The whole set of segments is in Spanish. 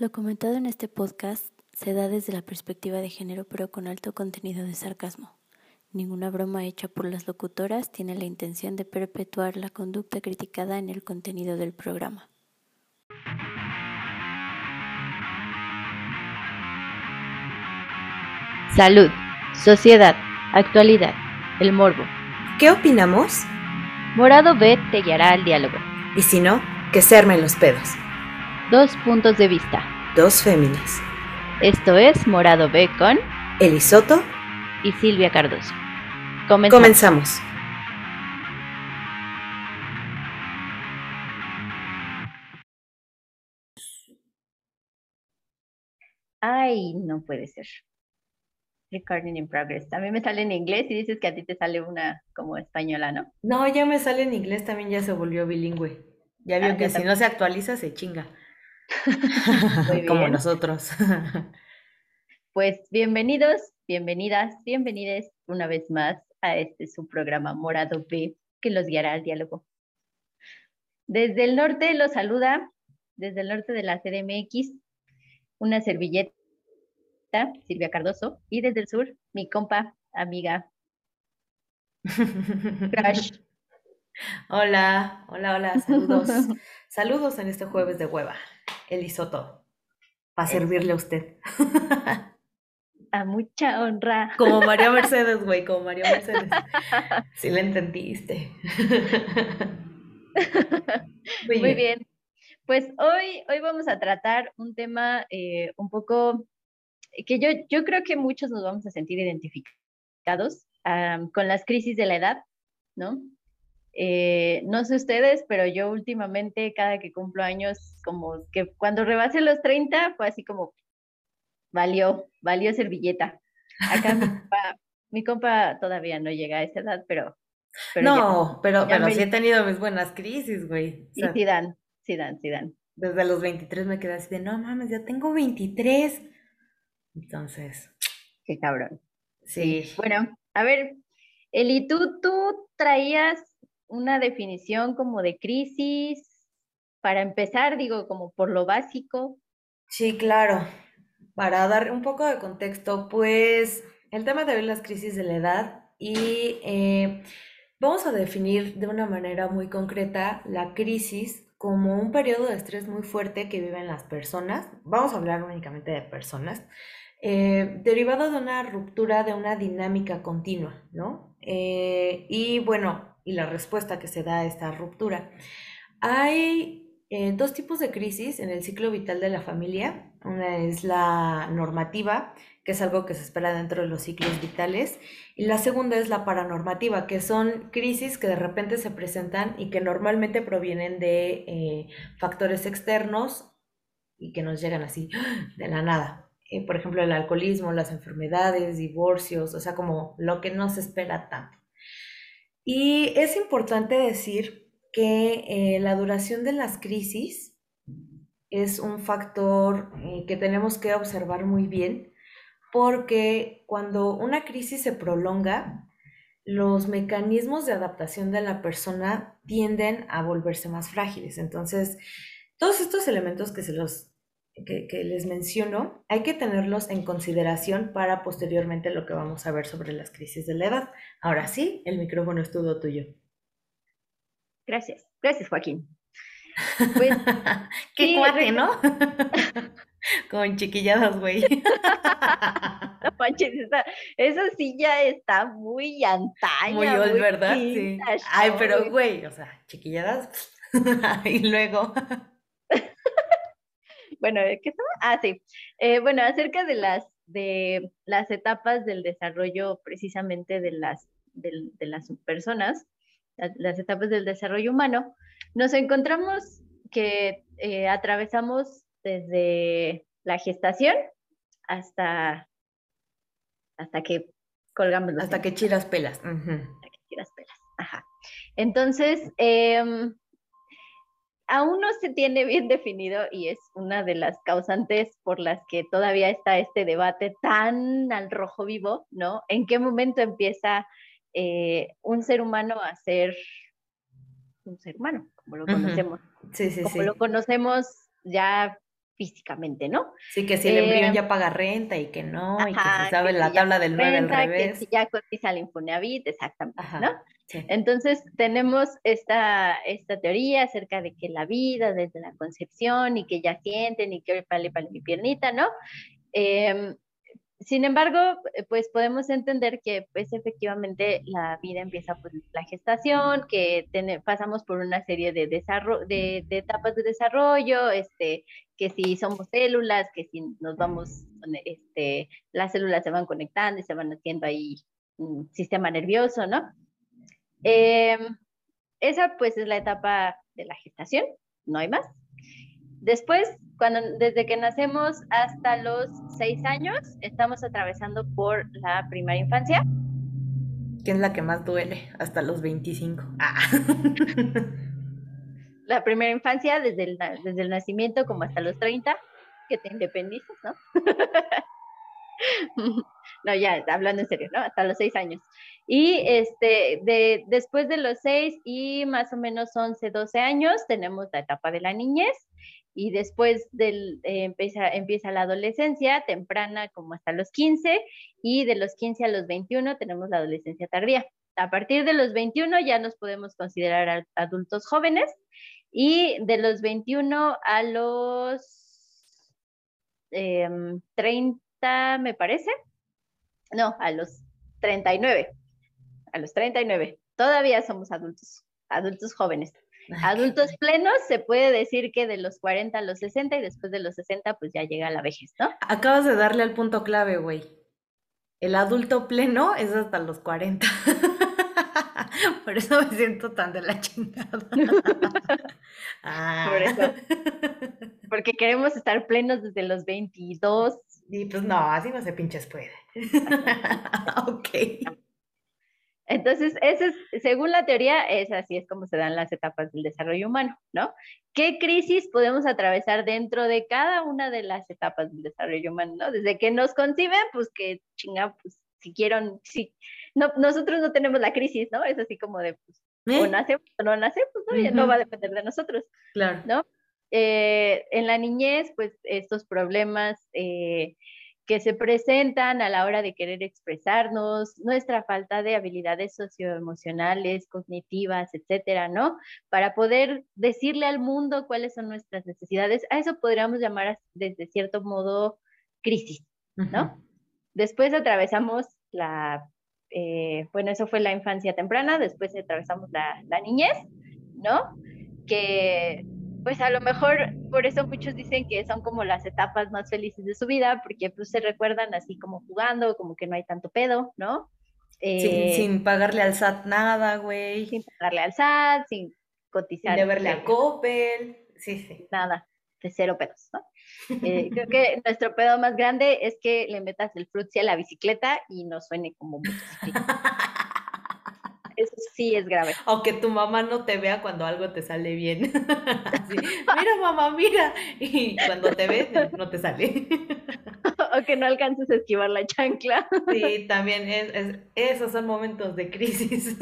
Lo comentado en este podcast se da desde la perspectiva de género, pero con alto contenido de sarcasmo. Ninguna broma hecha por las locutoras tiene la intención de perpetuar la conducta criticada en el contenido del programa. Salud, sociedad, actualidad, el morbo. ¿Qué opinamos? Morado B te guiará al diálogo. Y si no, que se armen los pedos. Dos puntos de vista. Dos féminas. Esto es Morado B con Eli Soto y Silvia Cardoso. Comenzamos. Ay, no puede ser. Recording in progress. También me sale en inglés y dices que a ti te sale una como española, ¿no? No, ya me sale en inglés, también ya se volvió bilingüe. Ya vio que si no se actualiza, se chinga. Como nosotros. Pues bienvenidos, bienvenidas, bienvenides una vez más a este su programa Morado B, que los guiará al diálogo. Desde el norte los saluda, desde el norte de la CDMX, una servilleta, Silvia Cardoso, y desde el sur, mi compa, amiga, crush. Hola, saludos. Saludos en este jueves de hueva, Eli Soto, para servirle a usted. A mucha honra. Como María Mercedes, güey, como María Mercedes. Sí la entendiste. Muy bien. Pues hoy vamos a tratar un tema un poco que yo creo que muchos nos vamos a sentir identificados con las crisis de la edad, ¿no? No sé ustedes, pero yo últimamente cada que cumplo años, como que cuando rebase los 30, fue así como valió servilleta. Acá mi compa todavía no llega a esa edad, pero no, ya, pero sí he tenido mis buenas crisis, güey. O sea, sí dan. Desde los 23 me quedé así de, no mames, ya tengo 23. Entonces, qué cabrón. Sí. Bueno, a ver, Eli, tú traías una definición como de crisis, para empezar, digo, como por lo básico. Sí, claro. Para dar un poco de contexto, pues, el tema de hoy es las crisis de la edad y vamos a definir de una manera muy concreta la crisis como un periodo de estrés muy fuerte que viven las personas. Vamos a hablar únicamente de personas. Derivado de una ruptura de una dinámica continua, ¿no? Y la respuesta que se da a esta ruptura. Hay dos tipos de crisis en el ciclo vital de la familia. Una es la normativa, que es algo que se espera dentro de los ciclos vitales, y la segunda es la paranormativa, que son crisis que de repente se presentan y que normalmente provienen de factores externos y que nos llegan así de la nada. Por ejemplo, el alcoholismo, las enfermedades, divorcios, o sea, como lo que no se espera tanto. Y es importante decir que la duración de las crisis es un factor que tenemos que observar muy bien, porque cuando una crisis se prolonga, los mecanismos de adaptación de la persona tienden a volverse más frágiles. Entonces, todos estos elementos que les menciono, hay que tenerlos en consideración para posteriormente lo que vamos a ver sobre las crisis de la edad. Ahora sí, el micrófono es todo tuyo. Gracias Joaquín. Pues, qué cuate, ¿no? Con chiquilladas, güey. No manches, esa silla está muy antaña. Muy old, ¿verdad? Sí. Ay, pero güey, o sea, chiquilladas. Y luego... Bueno, ¿qué estaba? Ah, sí. Bueno, acerca de las etapas del desarrollo precisamente de las personas, las etapas del desarrollo humano, nos encontramos que atravesamos desde la gestación hasta que colgamos los... Hasta que chiras pelas. Uh-huh. Hasta que chiras pelas, ajá. Entonces... aún no se tiene bien definido y es una de las causantes por las que todavía está este debate tan al rojo vivo, ¿no? ¿En qué momento empieza un ser humano a ser un ser humano, como lo conocemos? Sí, sí, como lo conocemos ya físicamente, ¿no? Sí, que si el embrión ya paga renta y que no, ajá, y que se sabe que la tabla del 9 al revés. Que si ya cotiza el Infonavit, exactamente, ajá, ¿no? Sí. Entonces tenemos esta teoría acerca de que la vida desde la concepción y que ya sienten y que vale mi piernita, ¿no? Sin embargo, pues podemos entender que pues efectivamente la vida empieza por la gestación, que pasamos por una serie de etapas de desarrollo, que si somos células, que si nos vamos, las células se van conectando y se van haciendo ahí un sistema nervioso, ¿no? Esa pues es la etapa de la gestación, no hay más. Después, desde que nacemos hasta los 6 años, estamos atravesando por la primera infancia. Que es la que más duele, hasta los 25. Ah. La primera infancia, desde el nacimiento como hasta los 30, que te independizas, ¿no? No, ya, hablando en serio, ¿no? Hasta los 6 años. Y después de los 6 y más o menos 11, 12 años, tenemos la etapa de la niñez. Y después empieza la adolescencia temprana como hasta los 15, y de los 15 a los 21 tenemos la adolescencia tardía. A partir de los 21 ya nos podemos considerar adultos jóvenes, y de los 21 a los 30, me parece, no, a los 39, todavía somos adultos jóvenes. Adultos plenos, se puede decir que de los 40 a los 60, y después de los 60 pues ya llega la vejez, ¿no? Acabas de darle al punto clave, güey. El adulto pleno es hasta los 40. Por eso me siento tan de la chingada. Ah. Por eso. Porque queremos estar plenos desde los 22. Y pues no, así no se pinches puede. Ok. Entonces, según la teoría, es así es como se dan las etapas del desarrollo humano, ¿no? ¿Qué crisis podemos atravesar dentro de cada una de las etapas del desarrollo humano, ¿no? Desde que nos conciben, pues que chinga, pues si quieren, sí. No, nosotros no tenemos la crisis, ¿no? Es así como de, pues, o nacemos o no nacemos, ¿no? Uh-huh. No va a depender de nosotros, claro, ¿no? En la niñez, pues estos problemas... que se presentan a la hora de querer expresarnos, nuestra falta de habilidades socioemocionales, cognitivas, etcétera, ¿no? Para poder decirle al mundo cuáles son nuestras necesidades, a eso podríamos llamar desde cierto modo crisis, ¿no? Uh-huh. Después atravesamos eso fue la infancia temprana, después atravesamos la niñez, ¿no? Que... pues a lo mejor por eso muchos dicen que son como las etapas más felices de su vida, porque pues se recuerdan así como jugando, como que no hay tanto pedo, ¿no? Sin pagarle al SAT nada, güey. Sin pagarle al SAT, sin cotizar. Sin deberle a Copel, sí. Nada, de 0 pedos, ¿no? Creo que nuestro pedo más grande es que le metas el frutzi a la bicicleta y no suene como motocicleta. Eso sí es grave. Aunque tu mamá no te vea cuando algo te sale bien. Así, mira, mamá, mira. Y cuando te ves, no te sale. O que no alcances a esquivar la chancla. Sí, también. Esos son momentos de crisis.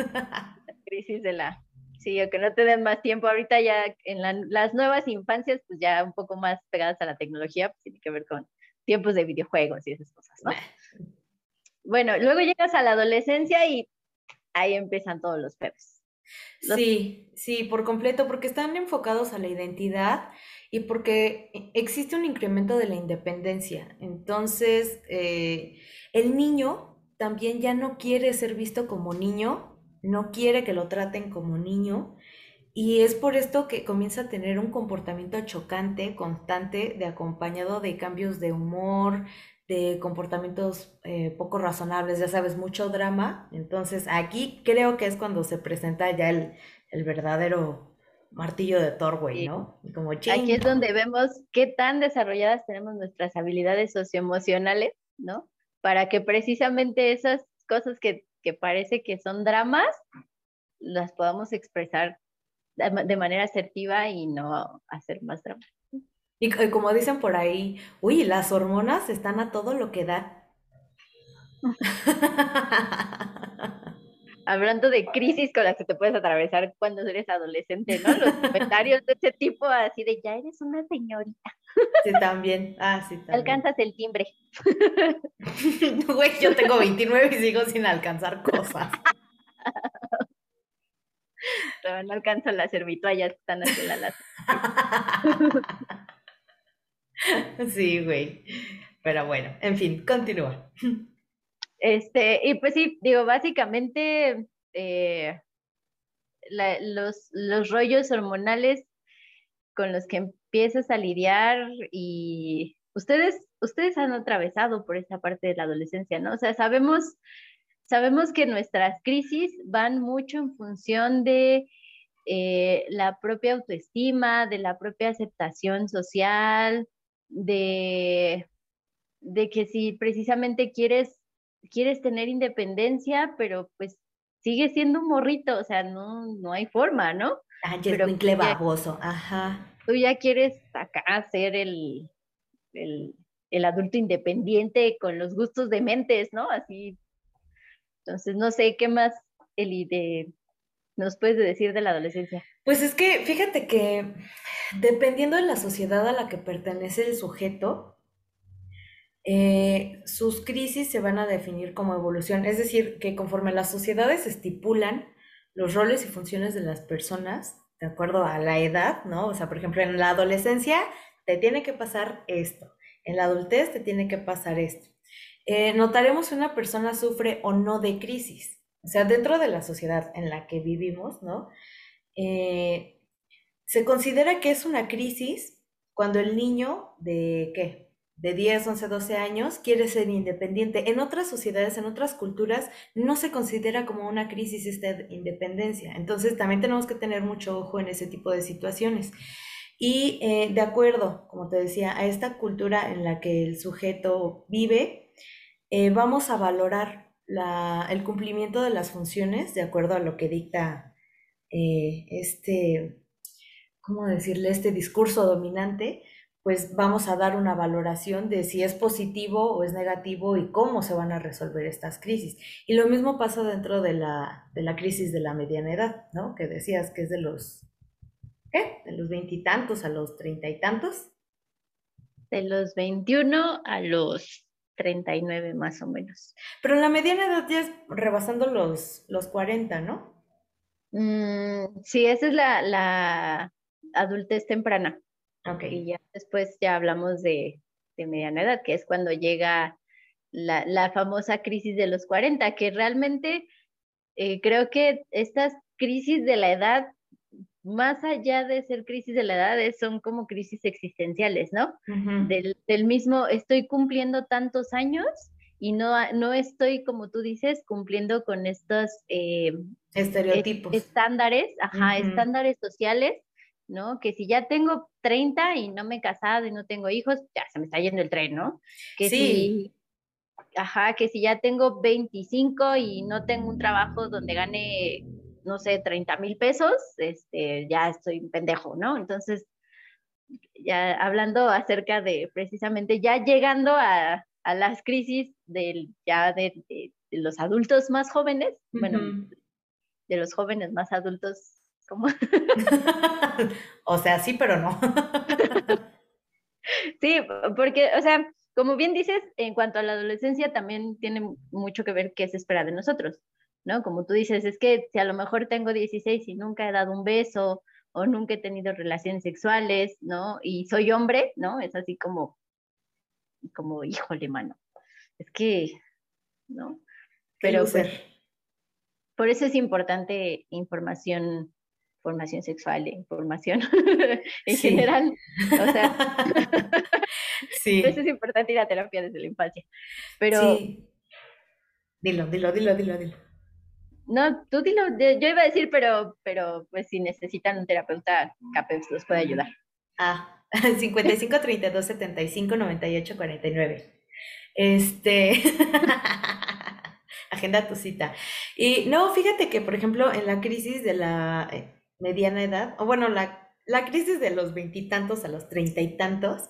Sí, o que no te den más tiempo. Ahorita ya en las nuevas infancias, pues ya un poco más pegadas a la tecnología, pues tiene que ver con tiempos de videojuegos y esas cosas, ¿no? Bueno, luego llegas a la adolescencia y ahí empiezan todos los pedos. Sí, por completo, porque están enfocados a la identidad y porque existe un incremento de la independencia. Entonces, el niño también ya no quiere ser visto como niño, no quiere que lo traten como niño, y es por esto que comienza a tener un comportamiento chocante, constante, acompañado de cambios de humor, de comportamientos poco razonables, ya sabes, mucho drama. Entonces aquí creo que es cuando se presenta ya el verdadero martillo de Thor, güey, ¿no? Y como ching. Aquí es donde vemos qué tan desarrolladas tenemos nuestras habilidades socioemocionales, ¿no? Para que precisamente esas cosas que parece que son dramas, las podamos expresar de manera asertiva y no hacer más drama. Y como dicen por ahí, uy, las hormonas están a todo lo que dan. hablando de crisis con las que te puedes atravesar cuando eres adolescente, ¿no? Los comentarios de ese tipo, así de, ya eres una señorita. Sí, también. Ah, sí, también. Alcanzas el timbre. Güey, yo tengo 29 y sigo sin alcanzar cosas. Pero no alcanzo las servituallas que están hacia la lata. Sí, güey. Pero bueno, en fin, continúa. Y pues sí, digo, básicamente los rollos hormonales con los que empiezas a lidiar, y ustedes han atravesado por esta parte de la adolescencia, ¿no? O sea, sabemos que nuestras crisis van mucho en función de la propia autoestima, de la propia aceptación social, de que si precisamente quieres tener independencia, pero pues sigue siendo un morrito, o sea, no hay forma, ¿no? Ay, es muy clebajoso, ajá. Tú ya quieres acá ser el adulto independiente con los gustos dementes, ¿no? Así, entonces no sé, ¿qué más, Eli, nos puedes decir de la adolescencia? Pues es que, fíjate que dependiendo de la sociedad a la que pertenece el sujeto, sus crisis se van a definir como evolución, es decir, que conforme las sociedades estipulan los roles y funciones de las personas, de acuerdo a la edad, ¿no? O sea, por ejemplo, en la adolescencia te tiene que pasar esto, en la adultez te tiene que pasar esto. Notaremos si una persona sufre o no de crisis, o sea, dentro de la sociedad en la que vivimos, ¿no? Se considera que es una crisis cuando el niño de, ¿qué?, de 10, 11, 12 años, quiere ser independiente. En otras sociedades, en otras culturas, no se considera como una crisis esta independencia. Entonces, también tenemos que tener mucho ojo en ese tipo de situaciones. Y de acuerdo, como te decía, a esta cultura en la que el sujeto vive, vamos a valorar el cumplimiento de las funciones de acuerdo a lo que dicta este discurso dominante. Pues vamos a dar una valoración de si es positivo o es negativo y cómo se van a resolver estas crisis. Y lo mismo pasa dentro de la crisis de la mediana edad, ¿no? Que decías que es de los, ¿qué?, de los 20 y tantos a los 30 y tantos. De los 21 a los 39 más o menos. Pero la mediana edad ya es rebasando los 40, ¿no? Sí, esa es la adultez temprana. Okay. Y ya después ya hablamos de mediana edad, que es cuando llega la famosa crisis de los 40, que realmente creo que estas crisis de la edad, más allá de ser crisis de la edad, son como crisis existenciales, ¿no? Uh-huh. Del mismo, estoy cumpliendo tantos años y no estoy, como tú dices, cumpliendo con estos estereotipos, estándares, ajá, uh-huh, estándares sociales, ¿no? Que si ya tengo 30 y no me he casado y no tengo hijos, ya se me está yendo el tren, ¿no? Que sí. Que si ya tengo 25 y no tengo un trabajo donde gane, no sé, 30,000 pesos, ya estoy un pendejo, ¿no? Entonces, ya hablando acerca de, precisamente, ya llegando a las crisis de los adultos más jóvenes, uh-huh, bueno, de los jóvenes más adultos, ¿cómo? O sea, sí, pero no. Sí, porque, o sea, como bien dices, en cuanto a la adolescencia también tiene mucho que ver qué se espera de nosotros, ¿no? Como tú dices, es que si a lo mejor tengo 16 y nunca he dado un beso o nunca he tenido relaciones sexuales, ¿no? Y soy hombre, ¿no? Es así como híjole, mano. Es que, ¿no? Pero pues, por eso es importante información sexual e información en general, o sea, sí. Entonces es importante ir a terapia desde la infancia, pero... Sí. Dilo. No, tú dilo, yo iba a decir, pero pues si necesitan un terapeuta, CAPEPS los puede ayudar. Ah, 55 32 75 98 49. Agenda tu cita. Y no, fíjate que, por ejemplo, en la crisis de la mediana edad, o bueno, la crisis de los 20 y tantos a los 30 y tantos,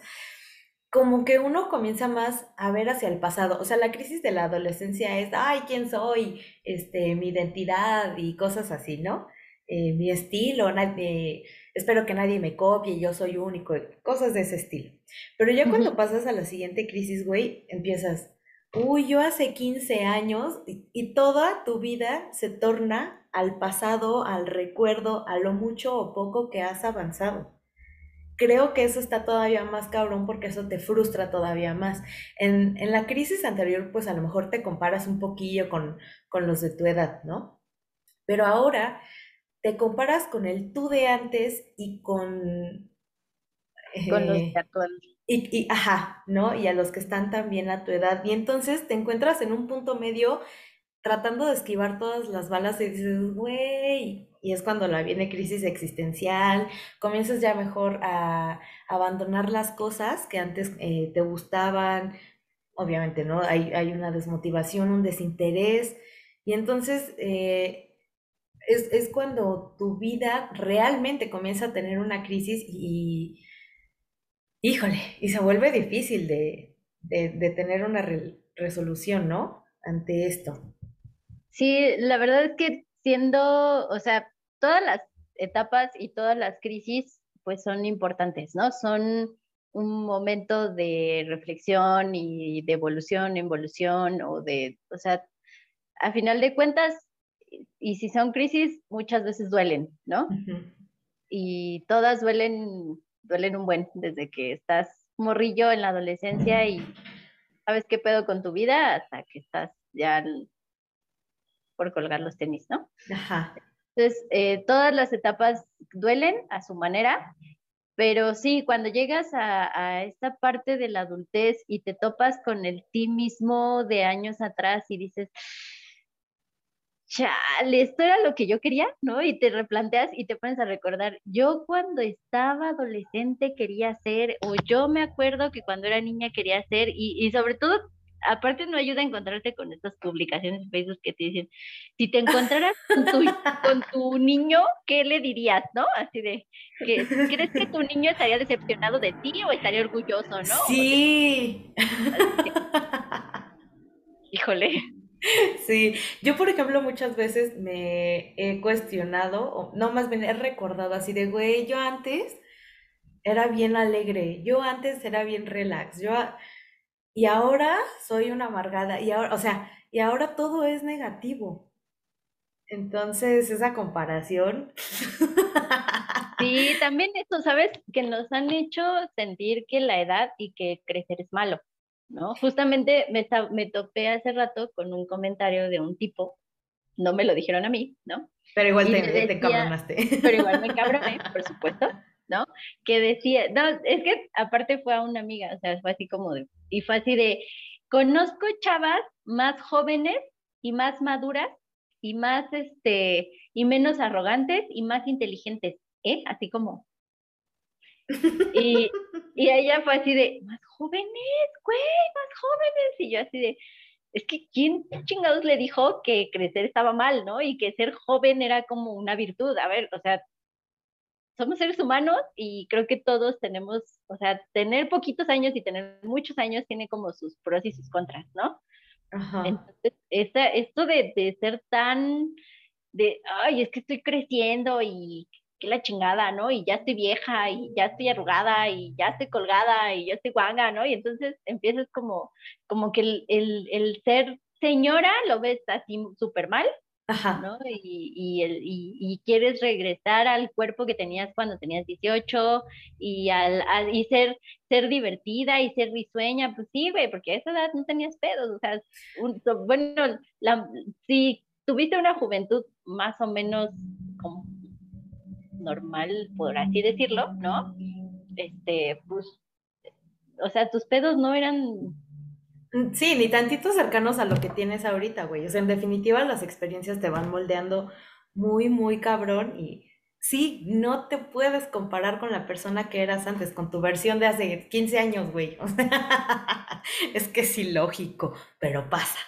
como que uno comienza más a ver hacia el pasado. O sea, la crisis de la adolescencia es, ay, ¿quién soy? Mi identidad y cosas así, ¿no? Mi estilo, espero que nadie me copie, yo soy único, cosas de ese estilo. Pero ya cuando pasas a la siguiente crisis, güey, empiezas, uy, yo hace 15 años, y toda tu vida se torna al pasado, al recuerdo, a lo mucho o poco que has avanzado. Creo que eso está todavía más cabrón porque eso te frustra todavía más. En la crisis anterior, pues a lo mejor te comparas un poquillo con los de tu edad, ¿no? Pero ahora te comparas con el tú de antes y con los de actual. Ajá, ¿no? Y a los que están también a tu edad. Y entonces te encuentras en un punto medio tratando de esquivar todas las balas y dices, güey... Y es cuando la viene crisis existencial, comienzas ya mejor a abandonar las cosas que antes te gustaban, obviamente, ¿no? Hay una desmotivación, un desinterés, y entonces es cuando tu vida realmente comienza a tener una crisis y, híjole, y se vuelve difícil de tener una resolución, ¿no? Ante esto. Sí, la verdad es que siendo, o sea, todas las etapas y todas las crisis pues son importantes, ¿no? Son un momento de reflexión y de evolución, involución o sea, a final de cuentas, y si son crisis, muchas veces duelen, ¿no? Uh-huh. Y todas duelen un buen, desde que estás morrillo en la adolescencia y sabes qué pedo con tu vida hasta que estás ya... por colgar los tenis, ¿no? Ajá. Entonces, todas las etapas duelen a su manera, pero sí, cuando llegas a esta parte de la adultez y te topas con el ti mismo de años atrás y dices, chale, esto era lo que yo quería, ¿no? Y te replanteas y te pones a recordar, yo cuando estaba adolescente quería ser, o yo me acuerdo que cuando era niña quería ser, y sobre todo, aparte no ayuda a encontrarte con estas publicaciones en Facebook que te dicen, si te encontraras con tu niño, ¿qué le dirías, no? Así de, ¿crees que tu niño estaría decepcionado de ti o estaría orgulloso, no? Sí. Híjole. Sí, yo por ejemplo muchas veces me he cuestionado, o no, más bien he recordado así de, güey, yo antes era bien alegre, yo antes era bien relax, y ahora soy una amargada, y ahora, o sea, y ahora todo es negativo. Entonces, esa comparación. Sí, también esto, ¿sabes? Que nos han hecho sentir que la edad y que crecer es malo, ¿no? Justamente me topé hace rato con un comentario de un tipo, no me lo dijeron a mí, ¿no? Pero igual te encabronaste. Pero igual me encabroné, por supuesto, ¿no? Que decía, no, es que aparte fue a una amiga, o sea, fue así como de, y fue así de, conozco chavas más jóvenes y más maduras y más, y menos arrogantes y más inteligentes, ¿eh? Así como. Y ella fue así de, más jóvenes, güey, más jóvenes, y yo así de, es que ¿quién chingados le dijo que crecer estaba mal, no? Y que ser joven era como una virtud, a ver, o sea, somos seres humanos y creo que todos tenemos, o sea, tener poquitos años y tener muchos años tiene como sus pros y sus contras, ¿no? Ajá. Entonces, esto de ser tan, ay, es que estoy creciendo y qué la chingada, ¿no? Y ya estoy vieja y ya estoy arrugada y ya estoy colgada y ya estoy guanga, ¿no? Y entonces empiezas como que el ser señora lo ves así súper mal. Ajá. ¿No? Y quieres regresar al cuerpo que tenías cuando tenías 18 y, y ser divertida y ser risueña, pues sí, güey, porque a esa edad no tenías pedos, o sea, bueno, si tuviste una juventud más o menos como normal, por así decirlo, ¿no? Pues, o sea, tus pedos no eran... Sí, ni tantito cercanos a lo que tienes ahorita, güey. O sea, en definitiva, las experiencias te van moldeando muy, muy cabrón. Y sí, no te puedes comparar con la persona que eras antes, con tu versión de hace 15 años, güey. O sea, es que es ilógico, pero pasa.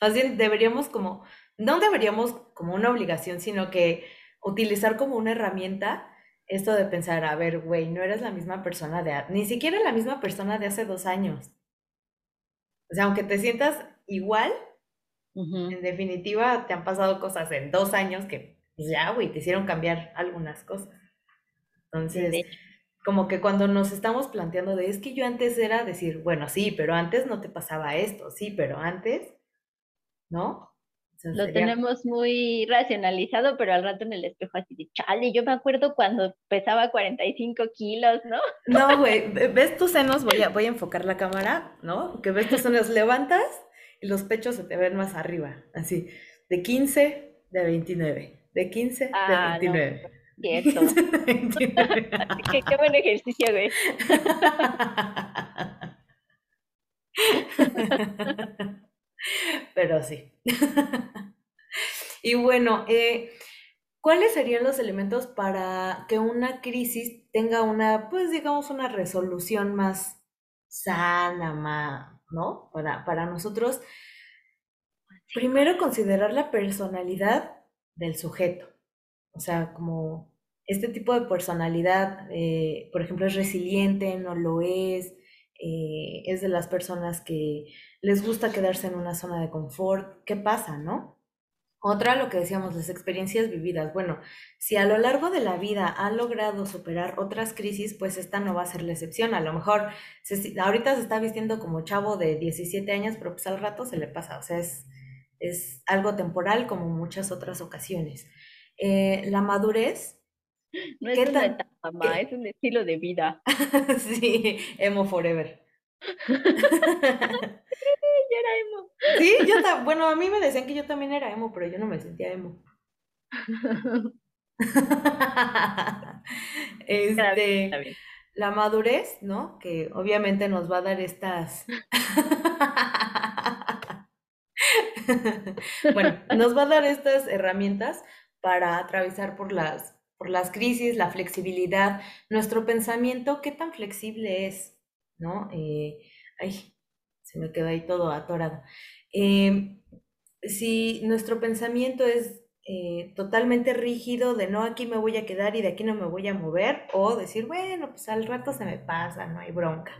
Más bien, deberíamos como... No deberíamos como una obligación, sino que utilizar como una herramienta esto de pensar, a ver, güey, no eres la misma persona ni siquiera la misma persona de hace 2 años. O sea, aunque te sientas igual, uh-huh, en definitiva te han pasado cosas en 2 años que ya, güey, te hicieron cambiar algunas cosas. Entonces, sí, como que cuando nos estamos planteando es que yo antes era decir, bueno, sí, pero antes no te pasaba esto, sí, pero antes, ¿no? Lo tenemos muy racionalizado, pero al rato en el espejo así de, chale, yo me acuerdo cuando pesaba 45 kilos, ¿no? No, güey, ves tus senos, voy a enfocar la cámara, ¿no? Que ves tus senos, levantas y los pechos se te ven más arriba, así, de 15, de 29, de 15, de 29. No, cierto. 29. Qué buen ejercicio, güey. Pero sí. Y bueno, ¿cuáles serían los elementos para que una crisis tenga una, pues digamos, una resolución más sana, más, ¿no? Para nosotros, primero considerar la personalidad del sujeto. O sea, como este tipo de personalidad, por ejemplo, es resiliente, no lo es de las personas que les gusta quedarse en una zona de confort. ¿Qué pasa, no? Otra, lo que decíamos, las experiencias vividas. Bueno, si a lo largo de la vida ha logrado superar otras crisis, pues esta no va a ser la excepción. A lo mejor ahorita se está vistiendo como chavo de 17 años, pero pues al rato se le pasa. O sea, es algo temporal como muchas otras ocasiones. La madurez. No es una etapa, ma, es un estilo de vida. Sí, emo forever. Yo era emo. Sí, bueno, a mí me decían que yo también era emo, pero yo no me sentía emo. Está bien. La madurez, ¿no? Que obviamente nos va a dar estas... Bueno, nos va a dar estas herramientas para atravesar por las crisis, la flexibilidad, nuestro pensamiento, qué tan flexible es, ¿no? Se me quedó ahí todo atorado. Si nuestro pensamiento es totalmente rígido, de no, aquí me voy a quedar y de aquí no me voy a mover, o decir, bueno, pues al rato se me pasa, no hay bronca.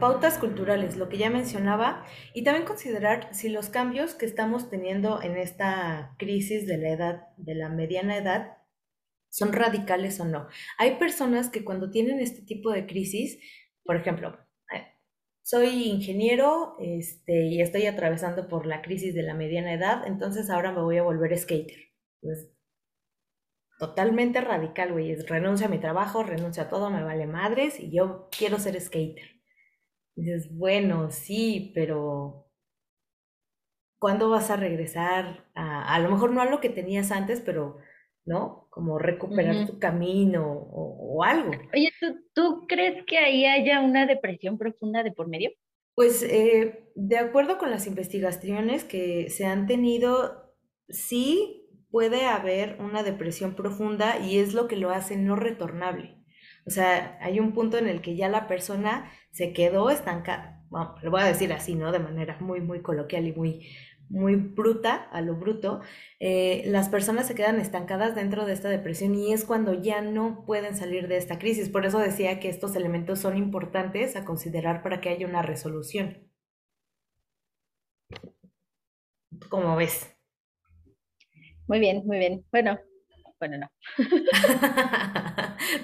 Pautas culturales, lo que ya mencionaba, y también considerar si los cambios que estamos teniendo en esta crisis de la edad, de la mediana edad, ¿son radicales o no? Hay personas que cuando tienen este tipo de crisis, por ejemplo, soy ingeniero y estoy atravesando por la crisis de la mediana edad, entonces ahora me voy a volver skater. Pues, totalmente radical, güey. Renuncio a mi trabajo, renuncio a todo, me vale madres y yo quiero ser skater. Y dices, bueno, sí, pero... ¿cuándo vas a regresar? A lo mejor no a lo que tenías antes, pero... ¿no? Como recuperar, uh-huh, tu camino o algo. Oye, ¿tú crees que ahí haya una depresión profunda de por medio? Pues, de acuerdo con las investigaciones que se han tenido, sí puede haber una depresión profunda y es lo que lo hace no retornable. O sea, hay un punto en el que ya la persona se quedó estancada. Bueno, lo voy a decir así, ¿no? De manera muy, muy coloquial y muy bruta, a lo bruto, las personas se quedan estancadas dentro de esta depresión y es cuando ya no pueden salir de esta crisis. Por eso decía que estos elementos son importantes a considerar para que haya una resolución. ¿Cómo ves? Muy bien, muy bien. Bueno, no.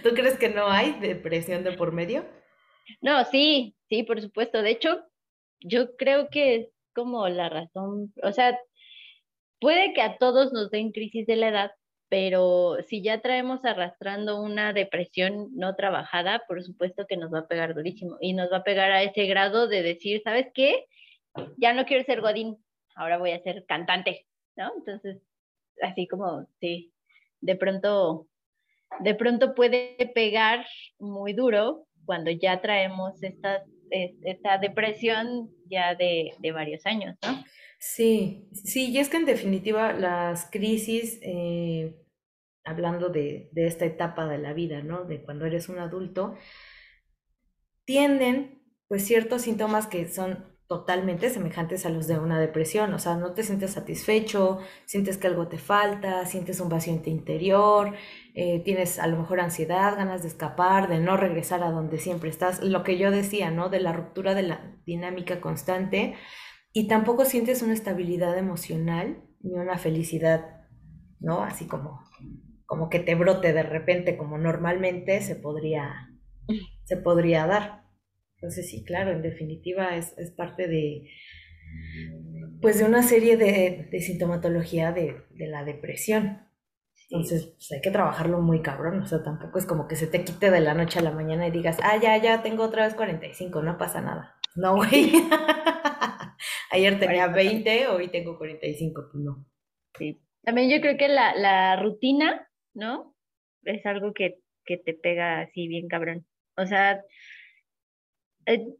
¿Tú crees que no hay depresión de por medio? No, sí, por supuesto. De hecho, yo creo que como la razón, o sea, puede que a todos nos den crisis de la edad, pero si ya traemos arrastrando una depresión no trabajada, por supuesto que nos va a pegar durísimo y nos va a pegar a ese grado de decir, ¿sabes qué? Ya no quiero ser godín, ahora voy a ser cantante, ¿no? Entonces, así como, sí, de pronto puede pegar muy duro cuando ya traemos esta depresión ya de varios años, ¿no? Sí, y es que en definitiva las crisis, hablando de esta etapa de la vida, ¿no? De cuando eres un adulto, tienden pues ciertos síntomas que son totalmente semejantes a los de una depresión. O sea, no te sientes satisfecho, sientes que algo te falta, sientes un vacío en tu interior, tienes a lo mejor ansiedad, ganas de escapar, de no regresar a donde siempre estás, lo que yo decía, ¿no? De la ruptura de la dinámica constante, y tampoco sientes una estabilidad emocional ni una felicidad, ¿no? Así como que te brote de repente, como normalmente se podría dar. Entonces sí, claro, en definitiva es parte de, pues, de una serie de sintomatología de la depresión. Entonces pues, hay que trabajarlo muy cabrón. O sea, tampoco es como que se te quite de la noche a la mañana y digas, ya tengo otra vez 45, no pasa nada. No, güey. Ayer tenía 20, hoy tengo 45, pues no. Sí. También yo creo que la rutina, ¿no? Es algo que te pega así bien cabrón. O sea,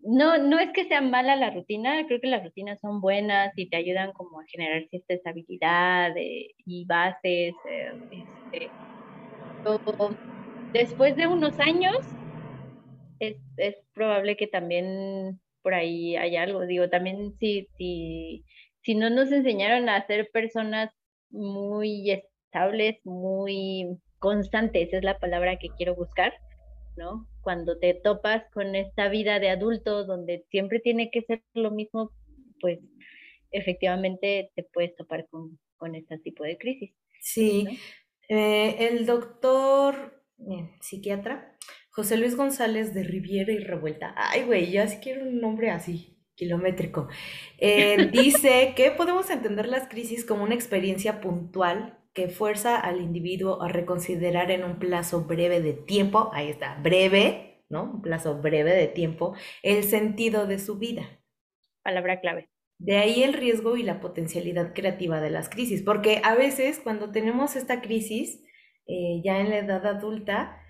no es que sea mala la rutina, creo que las rutinas son buenas y te ayudan como a generar cierta estabilidad y bases. Después de unos años es probable que también por ahí haya algo. Digo, también si no nos enseñaron a ser personas muy estables, muy constantes, es la palabra que quiero buscar, ¿no? Cuando te topas con esta vida de adulto donde siempre tiene que ser lo mismo, pues efectivamente te puedes topar con este tipo de crisis. Sí, ¿no? El doctor psiquiatra José Luis González de Riviera y Revuelta, ay güey, yo sí quiero un nombre así, kilométrico, dice que podemos entender las crisis como una experiencia puntual que fuerza al individuo a reconsiderar en un plazo breve de tiempo, ahí está, breve, ¿no? Un plazo breve de tiempo, el sentido de su vida. Palabra clave. De ahí el riesgo y la potencialidad creativa de las crisis, porque a veces cuando tenemos esta crisis, ya en la edad adulta,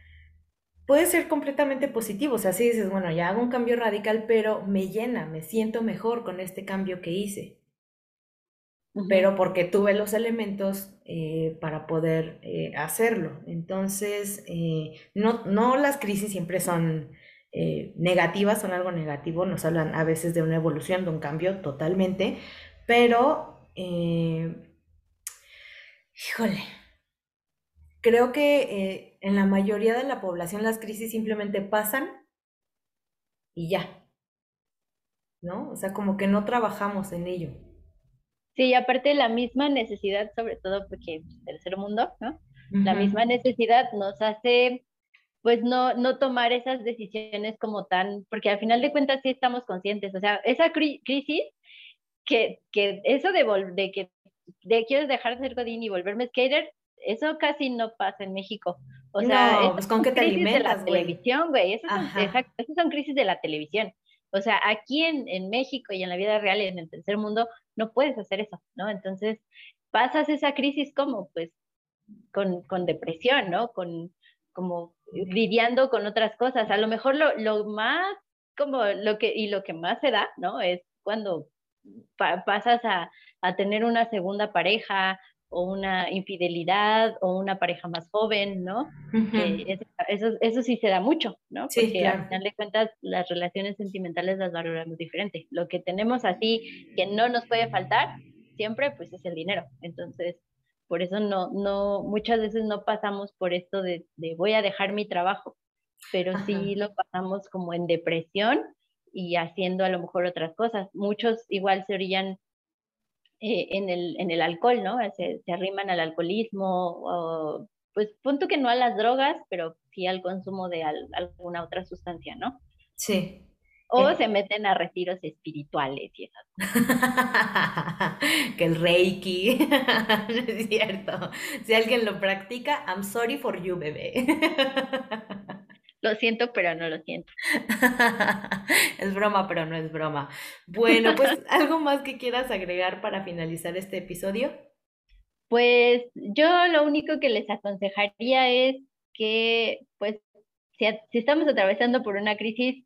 puede ser completamente positivo. O sea, si dices, bueno, ya hago un cambio radical, pero me llena, me siento mejor con este cambio que hice. Pero porque tuve los elementos para poder hacerlo. Entonces, no las crisis siempre son negativas, son algo negativo, nos hablan a veces de una evolución, de un cambio totalmente, pero, híjole, creo que en la mayoría de la población las crisis simplemente pasan y ya, ¿no? O sea, como que no trabajamos en ello. Sí, aparte la misma necesidad, sobre todo porque tercer mundo, ¿no? Uh-huh. La misma necesidad nos hace, pues, no tomar esas decisiones como tan, porque al final de cuentas sí estamos conscientes. O sea, esa crisis, que eso de que quieres dejar de ser godín y volverme skater, eso casi no pasa en México. O sea, no, pues, ¿con qué te alimentas, güey? Televisión, güey. Esas son crisis de la televisión. O sea, aquí en México y en la vida real, en el tercer mundo, no puedes hacer eso, ¿no? Entonces, pasas esa crisis como, pues, con depresión, ¿no? Como lidiando con otras cosas. A lo mejor lo más, como, lo que más se da, ¿no? Es cuando pasas a tener una segunda pareja, o una infidelidad, o una pareja más joven, ¿no? Uh-huh. Eso sí se da mucho, ¿no? Sí, porque claro, al final de cuentas las relaciones sentimentales las valoramos diferente. Lo que tenemos así, que no nos puede faltar siempre, pues es el dinero. Entonces, por eso no muchas veces no pasamos por esto de voy a dejar mi trabajo, pero ajá, sí lo pasamos como en depresión y haciendo a lo mejor otras cosas. Muchos igual se orillan en el alcohol, ¿no? Se arriman al alcoholismo, o, pues punto que no a las drogas, pero sí al consumo de alguna otra sustancia, ¿no? Sí. O se meten a retiros espirituales y esas. Que el reiki, no es cierto. Si alguien lo practica, I'm sorry for you, bebé. Lo siento, pero no lo siento. Es broma, pero no es broma. Bueno, pues, ¿algo más que quieras agregar para finalizar este episodio? Pues, yo lo único que les aconsejaría es que, pues, si estamos atravesando por una crisis,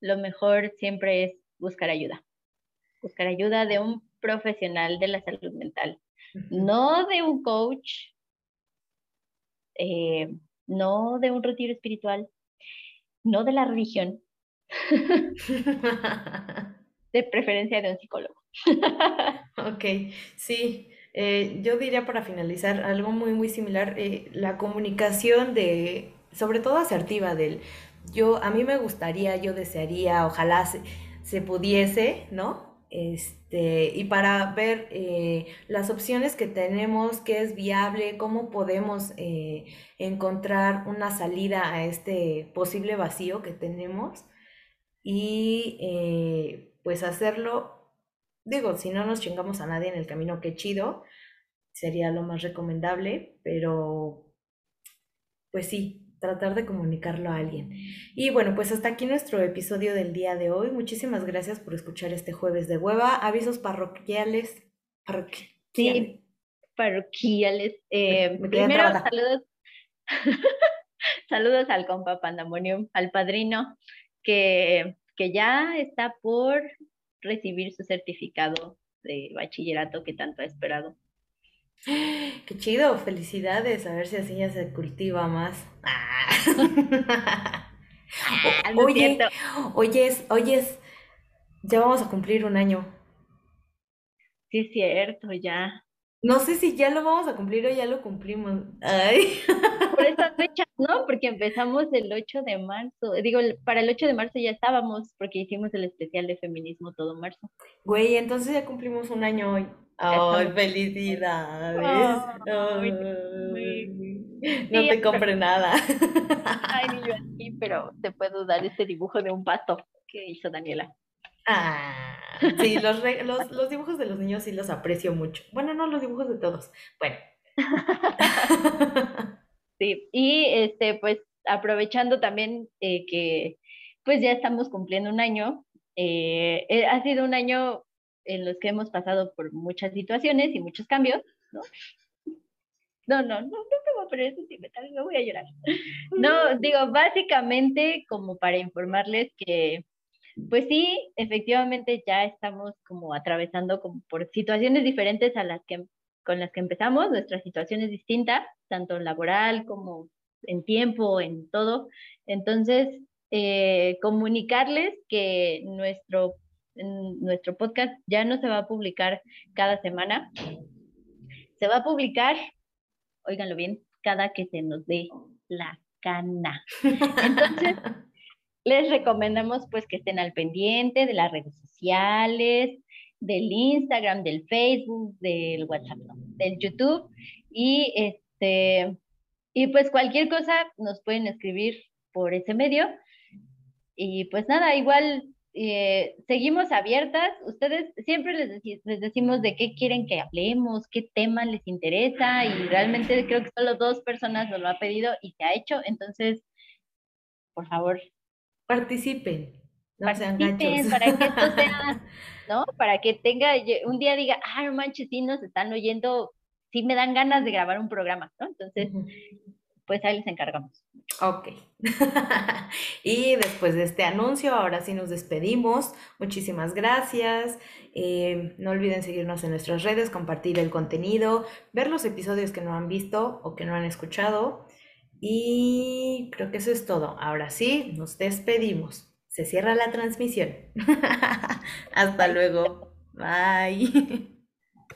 lo mejor siempre es buscar ayuda. Buscar ayuda de un profesional de la salud mental. No de un coach, no de un retiro espiritual, no de la religión, de preferencia de un psicólogo. Ok, sí. Yo diría, para finalizar, algo muy, muy similar, la comunicación de, sobre todo asertiva, del yo, a mí me gustaría, yo desearía, ojalá se pudiese, ¿no? Y para ver las opciones que tenemos, qué es viable, cómo podemos encontrar una salida a este posible vacío que tenemos y pues hacerlo. Digo, si no nos chingamos a nadie en el camino, qué chido, sería lo más recomendable, pero pues sí, tratar de comunicarlo a alguien. Y bueno, pues hasta aquí nuestro episodio del día de hoy. Muchísimas gracias por escuchar este jueves de hueva. Avisos parroquiales. Sí, parroquiales. Primero, saludos. Saludos al compa Pandamonium, al padrino, que ya está por recibir su certificado de bachillerato que tanto ha esperado. ¡Qué chido! ¡Felicidades! A ver si así ya se cultiva más. Oye, ya vamos a cumplir un año. Sí, es cierto, ya. No sé si ya lo vamos a cumplir o ya lo cumplimos. Ay. Por esas fechas, ¿no? Porque empezamos el 8 de marzo. Digo, para el 8 de marzo ya estábamos, porque hicimos el especial de feminismo todo marzo. Güey, entonces ya cumplimos un año hoy. ¡Ay, felicidades! Oh, no te compré nada. Ay, ni yo aquí, pero te puedo dar este dibujo de un pato que hizo Daniela. Ah, sí, los dibujos de los niños sí los aprecio mucho. Bueno, no, los dibujos de todos. Bueno. Sí, y pues aprovechando también que pues ya estamos cumpliendo un año. Ha sido un año en los que hemos pasado por muchas situaciones y muchos cambios, ¿no? No, pero es sentimental, me voy a llorar. No, digo, básicamente como para informarles que pues sí, efectivamente ya estamos como atravesando como por situaciones diferentes a las que, con las que empezamos, nuestras situaciones distintas, tanto laboral como en tiempo, en todo. Entonces, comunicarles que nuestro podcast ya no se va a publicar cada semana, se va a publicar, óiganlo bien, cada que se nos dé la gana. Entonces, les recomendamos pues que estén al pendiente de las redes sociales, del Instagram, del Facebook, del WhatsApp, no, del YouTube, y y pues cualquier cosa nos pueden escribir por ese medio. Y pues nada, igual seguimos abiertas. Ustedes siempre les decimos de qué quieren que hablemos, qué tema les interesa, y realmente creo que solo 2 personas nos lo ha pedido y se ha hecho. Entonces, por favor, participen, no sean gachos. Para que esto sea, ¿no? Para que tenga, un día diga, ah, no manches, sí nos están oyendo, sí me dan ganas de grabar un programa, ¿no? Entonces, pues ahí les encargamos. Ok. Y después de este anuncio, ahora sí nos despedimos. Muchísimas gracias. No olviden seguirnos en nuestras redes, compartir el contenido, ver los episodios que no han visto o que no han escuchado. Y creo que eso es todo. Ahora sí, nos despedimos. Se cierra la transmisión. Hasta luego. Bye.